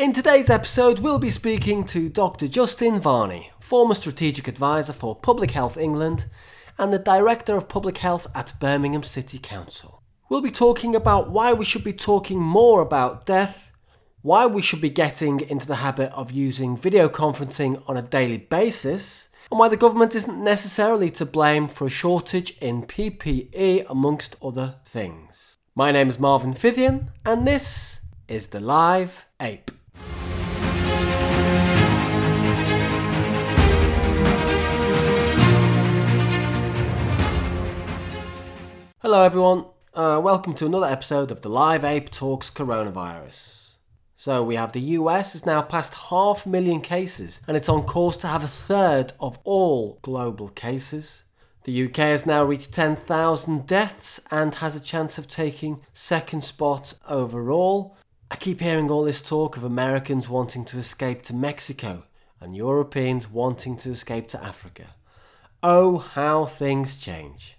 In today's episode, we'll be speaking to Dr. Justin Varney, former Strategic Advisor for Public Health England and the Director of Public Health at Birmingham City Council. We'll be talking about why we should be talking more about death, why we should be getting into the habit of using video conferencing on a daily basis, and why the government isn't necessarily to blame for a shortage in PPE, amongst other things. My name is Marvin Fithian, and this is The Live Ape. Hello everyone, welcome to another episode of The Live Ape Talks Coronavirus. So we have the US has now passed 500,000 cases and it's on course to have a third of all global cases. The UK has now reached 10,000 deaths and has a chance of taking second spot overall. I keep hearing all this talk of Americans wanting to escape to Mexico and Europeans wanting to escape to Africa. Oh, how things change.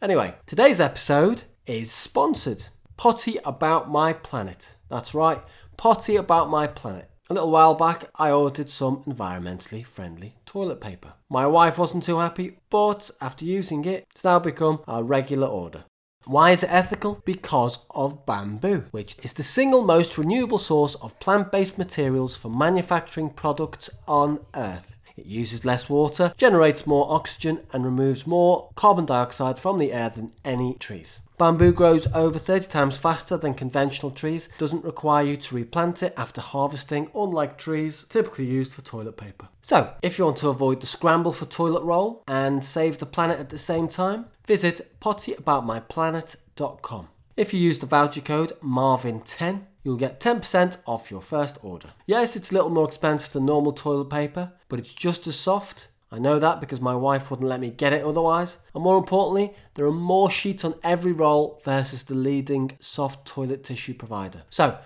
Anyway, today's episode is sponsored. Potty About My Planet. That's right, Potty About My Planet. A little while back, I ordered some environmentally friendly toilet paper. My wife wasn't too happy, but after using it, it's now become our regular order. Why is it ethical? Because of bamboo, which is the single most renewable source of plant-based materials for manufacturing products on Earth. It uses less water, generates more oxygen and removes more carbon dioxide from the air than any trees. Bamboo grows over 30 times faster than conventional trees, doesn't require you to replant it after harvesting, unlike trees typically used for toilet paper. So, if you want to avoid the scramble for toilet roll and save the planet at the same time, visit pottyaboutmyplanet.com. If you use the voucher code MARVIN10, you'll get 10% off your first order. Yes, it's a little more expensive than normal toilet paper, but it's just as soft. I know that because my wife wouldn't let me get it otherwise. And more importantly, there are more sheets on every roll versus the leading soft toilet tissue provider. So,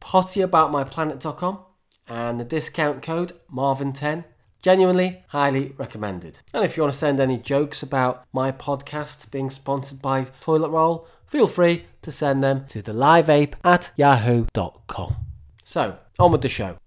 pottyaboutmyplanet.com and the discount code MARVIN10. Genuinely highly recommended. And if you want to send any jokes about my podcast being sponsored by toilet roll, feel free to send them to theliveape@yahoo.com. So, on with the show.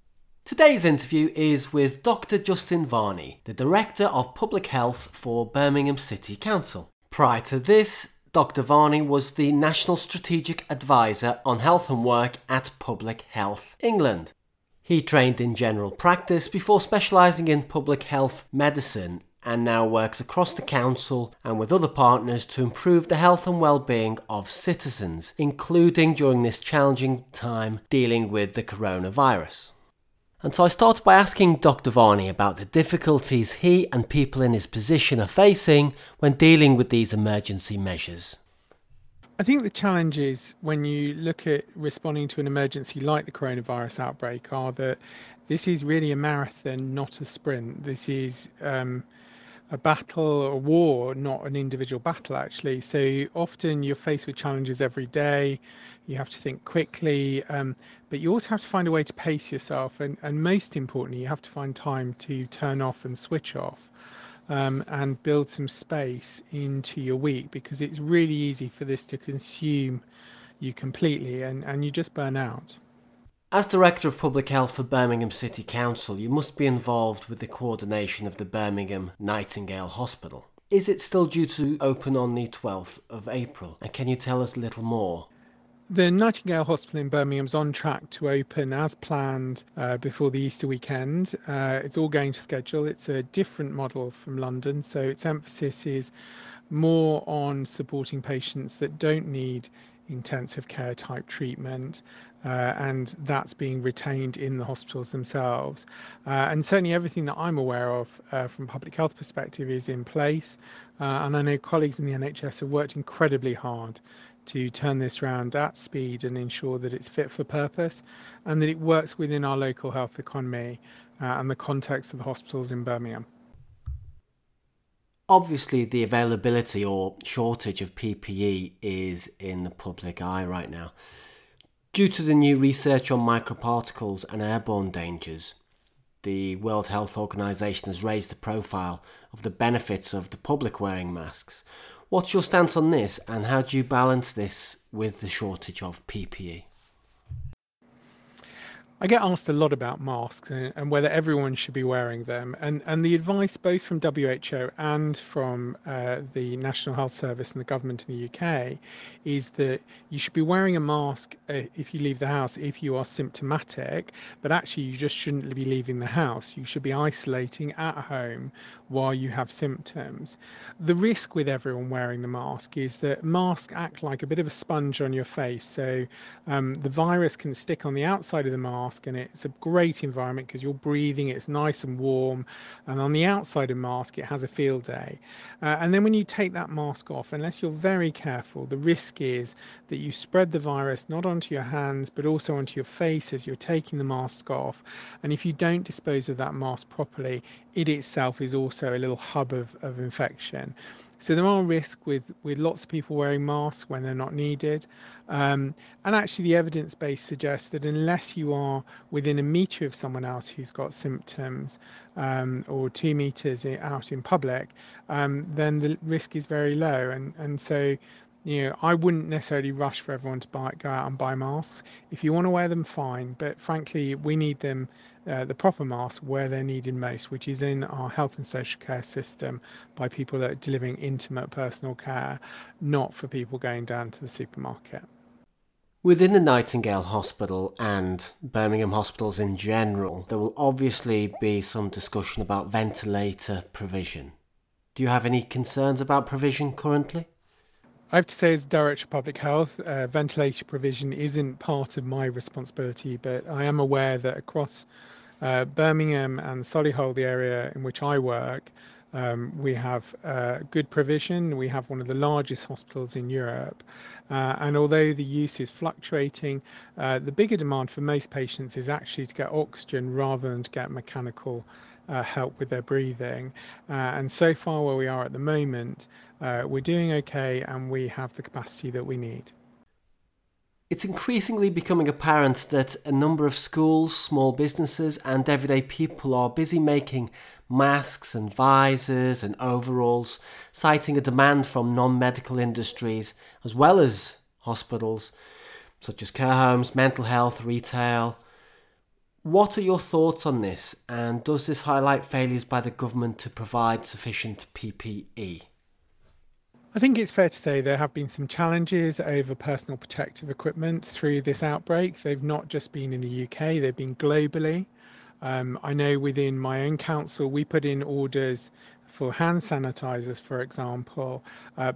Today's interview is with Dr. Justin Varney, the Director of Public Health for Birmingham City Council. Prior to this, Dr. Varney was the National Strategic Advisor on Health and Work at Public Health England. He trained in general practice before specialising in public health medicine and now works across the council and with other partners to improve the health and well-being of citizens, including during this challenging time dealing with the coronavirus. And so I started by asking Dr. Varney about the difficulties he and people in his position are facing when dealing with these emergency measures. I think the challenges when you look at responding to an emergency like the coronavirus outbreak are that this is really a marathon, not a sprint. This is a battle or a war, not an individual battle, actually. So often you're faced with challenges every day. You have to think quickly, but you also have to find a way to pace yourself. And most importantly, you have to find time to turn off and switch off. And build some space into your week, because it's really easy for this to consume you completely and you just burn out. As Director of Public Health for Birmingham City Council, you must be involved with the coordination of the Birmingham Nightingale Hospital. Is it still due to open on the 12th of April? And can you tell us a little more? The Nightingale Hospital in Birmingham is on track to open as planned before the Easter weekend. It's all going to schedule. It's a different model from London, so its emphasis is more on supporting patients that don't need intensive care type treatment, and that's being retained in the hospitals themselves. And certainly everything that I'm aware of from a public health perspective is in place. And I know colleagues in the NHS have worked incredibly hard to turn this round at speed and ensure that it's fit for purpose and that it works within our local health economy and the context of the hospitals in Birmingham. Obviously, the availability or shortage of PPE is in the public eye right now. Due to the new research on microparticles and airborne dangers, the World Health Organization has raised the profile of the benefits of the public wearing masks. What's your stance on this and how do you balance this with the shortage of PPE? I get asked a lot about masks and whether everyone should be wearing them, and the advice both from WHO and from the National Health Service and the government in the UK is that you should be wearing a mask if you leave the house if you are symptomatic, but actually you just shouldn't be leaving the house. You should be isolating at home while you have symptoms. The risk with everyone wearing the mask is that masks act like a bit of a sponge on your face, so the virus can stick on the outside of the mask, and it's a great environment because you're breathing, it's nice and warm, and on the outside of mask it has a field day, and then when you take that mask off, unless you're very careful, the risk is that you spread the virus not onto your hands but also onto your face as you're taking the mask off. And if you don't dispose of that mask properly, it itself is also a little hub of infection. So there are risks with lots of people wearing masks when they're not needed. And actually the evidence base suggests that unless you are within a metre of someone else who's got symptoms, or 2 metres out in public, then the risk is very low. And so, you know, I wouldn't necessarily rush for everyone to go out and buy masks. If you want to wear them, fine. But frankly, we need them, the proper masks, where they're needed most, which is in our health and social care system by people that are delivering intimate personal care, not for people going down to the supermarket. Within the Nightingale Hospital and Birmingham hospitals in general, there will obviously be some discussion about ventilator provision. Do you have any concerns about provision currently? I have to say, as Director of Public Health, ventilator provision isn't part of my responsibility, but I am aware that across Birmingham and Solihull, the area in which I work, we have good provision. We have one of the largest hospitals in Europe. And although the use is fluctuating, the bigger demand for most patients is actually to get oxygen rather than to get mechanical help with their breathing. And so far where we are at the moment, we're doing okay and we have the capacity that we need. It's increasingly becoming apparent that a number of schools, small businesses and everyday people are busy making masks and visors and overalls, citing a demand from non-medical industries as well as hospitals such as care homes, mental health, retail. What are your thoughts on this, and does this highlight failures by the government to provide sufficient PPE? I think it's fair to say there have been some challenges over personal protective equipment through this outbreak. They've not just been in the UK, they've been globally. I know within my own council, we put in orders for hand sanitizers, for example,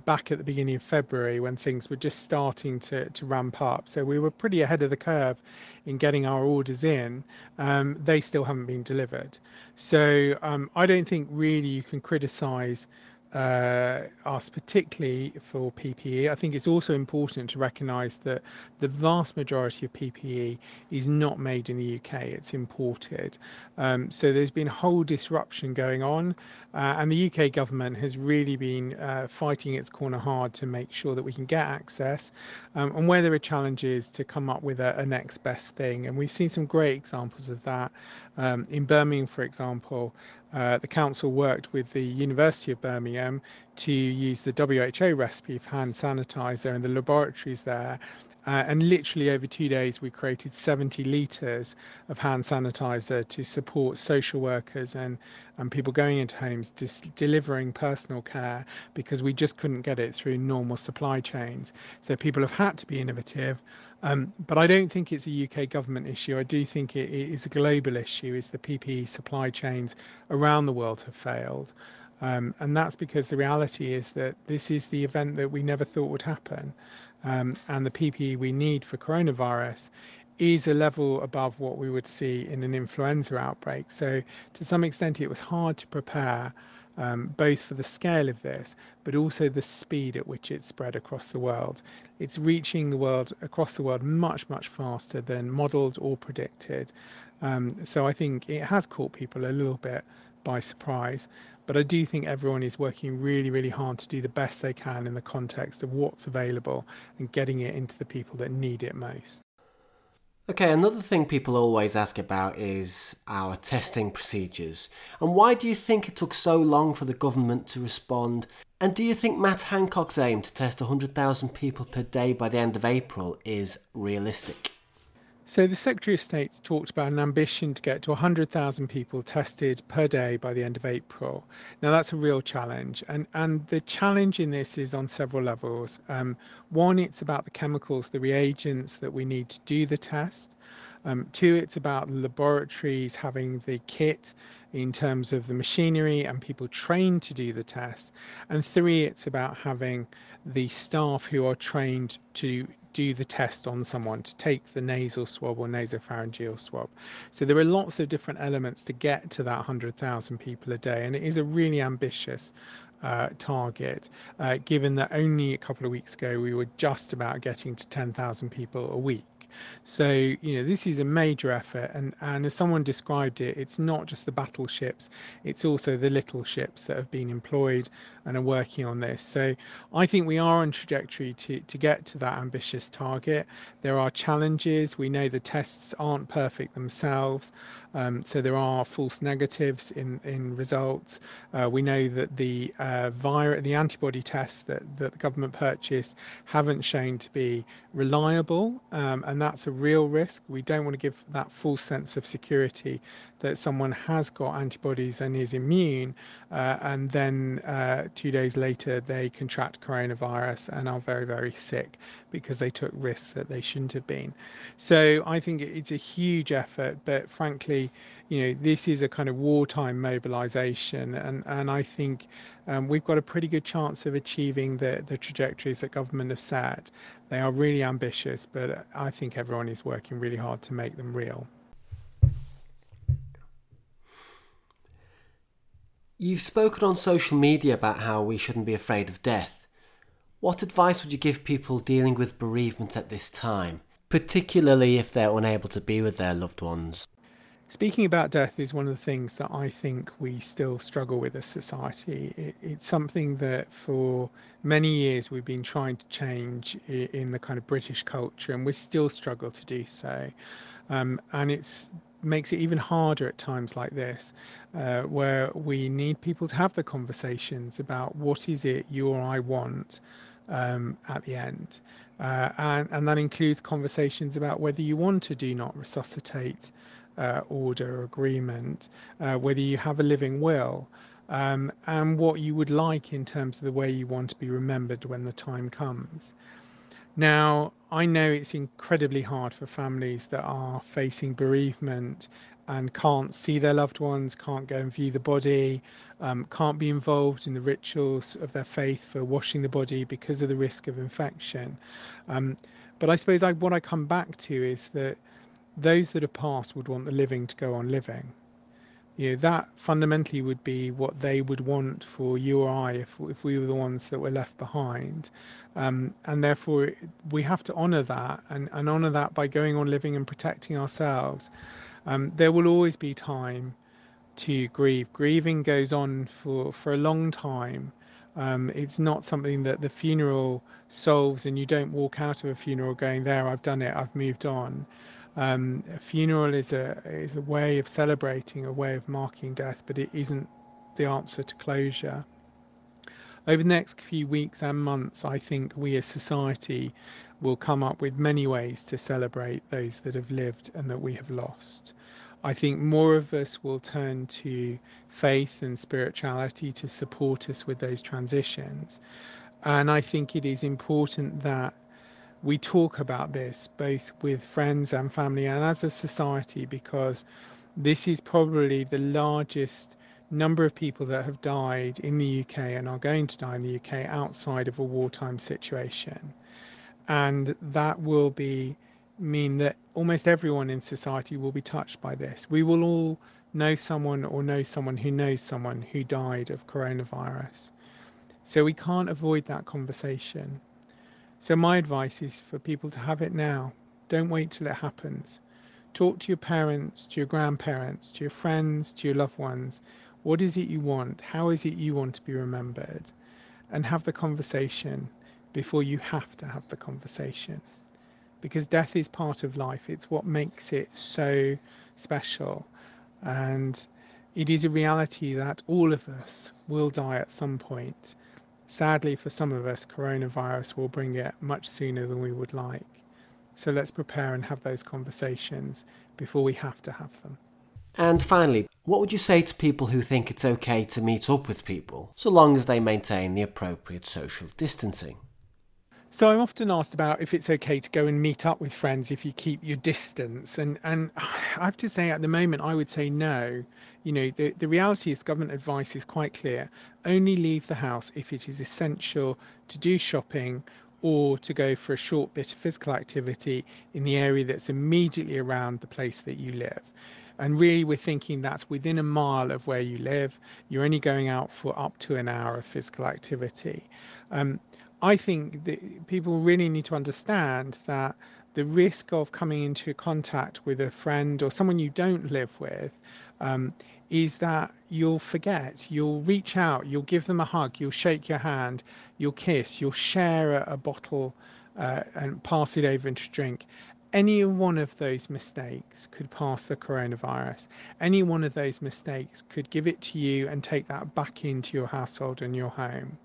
back at the beginning of February when things were just starting to ramp up. So we were pretty ahead of the curve in getting our orders in. They still haven't been delivered. So I don't think really you can criticize us particularly for PPE. I think it's also important to recognise that the vast majority of PPE is not made in the UK, it's imported. So there's been a whole disruption going on, and the UK government has really been fighting its corner hard to make sure that we can get access, and where there are challenges to come up with a next best thing. And we've seen some great examples of that. In Birmingham, for example, the council worked with the University of Birmingham to use the WHO recipe for hand sanitizer in the laboratories there. And literally over 2 days, we created 70 litres of hand sanitizer to support social workers and people going into homes delivering personal care, because we just couldn't get it through normal supply chains. So people have had to be innovative. But I don't think it's a UK government issue. I do think it is a global issue, is the PPE supply chains around the world have failed. And that's because the reality is that this is the event that we never thought would happen. And the PPE we need for coronavirus is a level above what we would see in an influenza outbreak. So to some extent, it was hard to prepare both for the scale of this, but also the speed at which it spread across the world. It's reaching the world across the world much, much faster than modelled or predicted. So I think it has caught people a little bit by surprise. But I do think everyone is working really, really hard to do the best they can in the context of what's available and getting it into the people that need it most. Okay, another thing people always ask about is our testing procedures. And why do you think it took so long for the government to respond? And do you think Matt Hancock's aim to test 100,000 people per day by the end of April is realistic? So the Secretary of State talked about an ambition to get to 100,000 people tested per day by the end of April. Now that's a real challenge, and the challenge in this is on several levels. One, it's about the chemicals, the reagents that we need to do the test. Two, it's about laboratories having the kit in terms of the machinery and people trained to do the test. And three, it's about having the staff who are trained to do the test on someone, to take the nasal swab or nasopharyngeal swab. So there are lots of different elements to get to that 100,000 people a day, and it is a really ambitious target, given that only a couple of weeks ago we were just about getting to 10,000 people a week. So, you know, this is a major effort, and as someone described it, it's not just the battleships, it's also the little ships that have been employed and are working on this. So I think we are on trajectory to get to that ambitious target. There are challenges. We know the tests aren't perfect themselves. So there are false negatives in results. We know that the antibody tests that the government purchased haven't shown to be reliable, and that's a real risk. We don't want to give that false sense of security that someone has got antibodies and is immune, and then 2 days later they contract coronavirus and are very, very sick because they took risks that they shouldn't have been. So I think it's a huge effort, but frankly, you know, this is a kind of wartime mobilization, and I think we've got a pretty good chance of achieving the trajectories that government have set. They are really ambitious, but I think everyone is working really hard to make them real. You've spoken on social media about how we shouldn't be afraid of death. What advice would you give people dealing with bereavement at this time, particularly if they're unable to be with their loved ones? Speaking about death is one of the things that I think we still struggle with as society. It's something that for many years we've been trying to change in the kind of British culture, and we still struggle to do so. And it makes it even harder at times like this, where we need people to have the conversations about what is it you or I want at the end. And that includes conversations about whether you want to do not resuscitate order or agreement, whether you have a living will, and what you would like in terms of the way you want to be remembered when the time comes. Now, I know it's incredibly hard for families that are facing bereavement and can't see their loved ones, can't go and view the body, can't be involved in the rituals of their faith for washing the body because of the risk of infection. But I suppose what I come back to is that those that have passed would want the living to go on living. You know, that fundamentally would be what they would want for you or I if we were the ones that were left behind. And therefore, we have to honour that and honour that by going on living and protecting ourselves. There will always be time to grieve. Grieving goes on for a long time. It's not something that the funeral solves, and you don't walk out of a funeral going, there, I've done it, I've moved on. A funeral is a way of celebrating, a way of marking death, but it isn't the answer to closure. Over the next few weeks and months, I think we as society will come up with many ways to celebrate those that have lived and that we have lost. I think more of us will turn to faith and spirituality to support us with those transitions. And I think it is important that we talk about this both with friends and family and as a society, because this is probably the largest number of people that have died in the UK and are going to die in the UK outside of a wartime situation. And that will mean that almost everyone in society will be touched by this. We will all know someone or know someone who died of coronavirus. So we can't avoid that conversation. So my advice is for people to have it now. Don't wait till it happens. Talk to your parents, to your grandparents, to your friends, to your loved ones. What is it you want? How is it you want to be remembered? And have the conversation before you have to have the conversation. Because death is part of life. It's what makes it so special. And it is a reality that all of us will die at some point. Sadly, for some of us, coronavirus will bring it much sooner than we would like. So let's prepare and have those conversations before we have to have them. And finally, what would you say to people who think it's okay to meet up with people, so long as they maintain the appropriate social distancing? So I'm often asked about if it's okay to go and meet up with friends if you keep your distance. And I have to say at the moment, I would say no. You know, the reality is government advice is quite clear. Only leave the house if it is essential to do shopping or to go for a short bit of physical activity in the area that's immediately around the place that you live. And really, we're thinking that's within a mile of where you live. You're only going out for up to an hour of physical activity. I think that people really need to understand that the risk of coming into contact with a friend or someone you don't live with is that you'll forget, you'll reach out, you'll give them a hug, you'll shake your hand, you'll kiss, you'll share a bottle and pass it over into drink. Any one of those mistakes could pass the coronavirus. Any one of those mistakes could give it to you and take that back into your household and your home.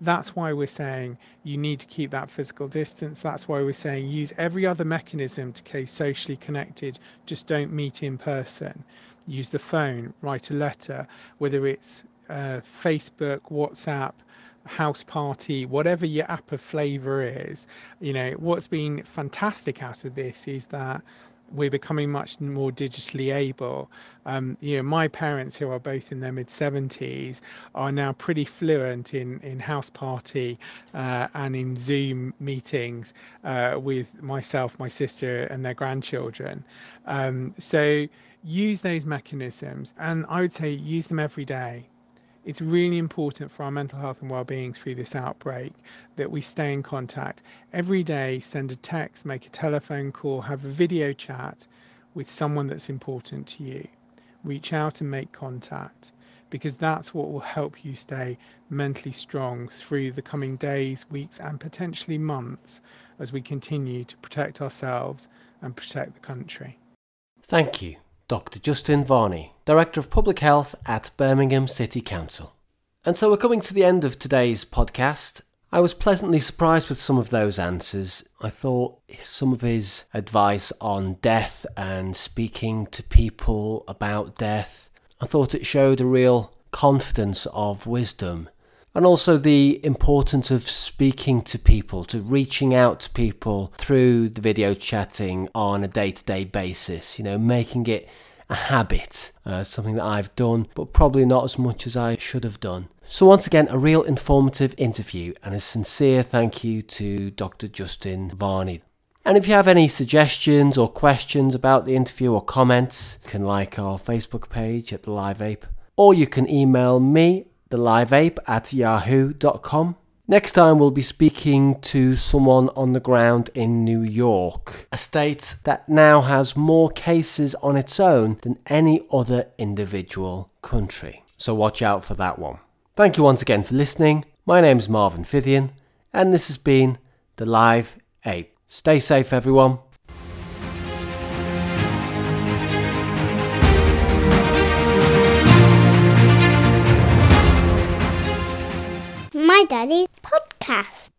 That's why we're saying you need to keep that physical distance. That's why we're saying use every other mechanism to stay socially connected. Just don't meet in person. Use the phone, write a letter, whether it's Facebook, WhatsApp, house party, whatever your app of flavor is. You know, what's been fantastic out of this is that we're becoming much more digitally able. You know, my parents, who are both in their mid-70s, are now pretty fluent in house party and in Zoom meetings with myself, my sister, and their grandchildren. So use those mechanisms, and I would say use them every day. It's really important for our mental health and well-being through this outbreak that we stay in contact. Every day, send a text, make a telephone call, have a video chat with someone that's important to you. Reach out and make contact, because that's what will help you stay mentally strong through the coming days, weeks, and potentially months as we continue to protect ourselves and protect the country. Thank you, Dr. Justin Varney, Director of Public Health at Birmingham City Council. And so we're coming to the end of today's podcast. I was pleasantly surprised with some of those answers. I thought some of his advice on death and speaking to people about death, I thought it showed a real confidence of wisdom. And also the importance of speaking to people, to reaching out to people through the video chatting on a day-to-day basis, you know, making it a habit, something that I've done, but probably not as much as I should have done. So once again, a real informative interview, and a sincere thank you to Dr. Justin Varney. And if you have any suggestions or questions about the interview or comments, you can like our Facebook page at The Live Ape, or you can email me theliveape@yahoo.com. Next time we'll be speaking to someone on the ground in New York, a state that now has more cases on its own than any other individual country. So watch out for that one. Thank you once again for listening. My name's Marvin Fithian, and this has been The Live Ape. Stay safe, everyone. Daddy's podcast.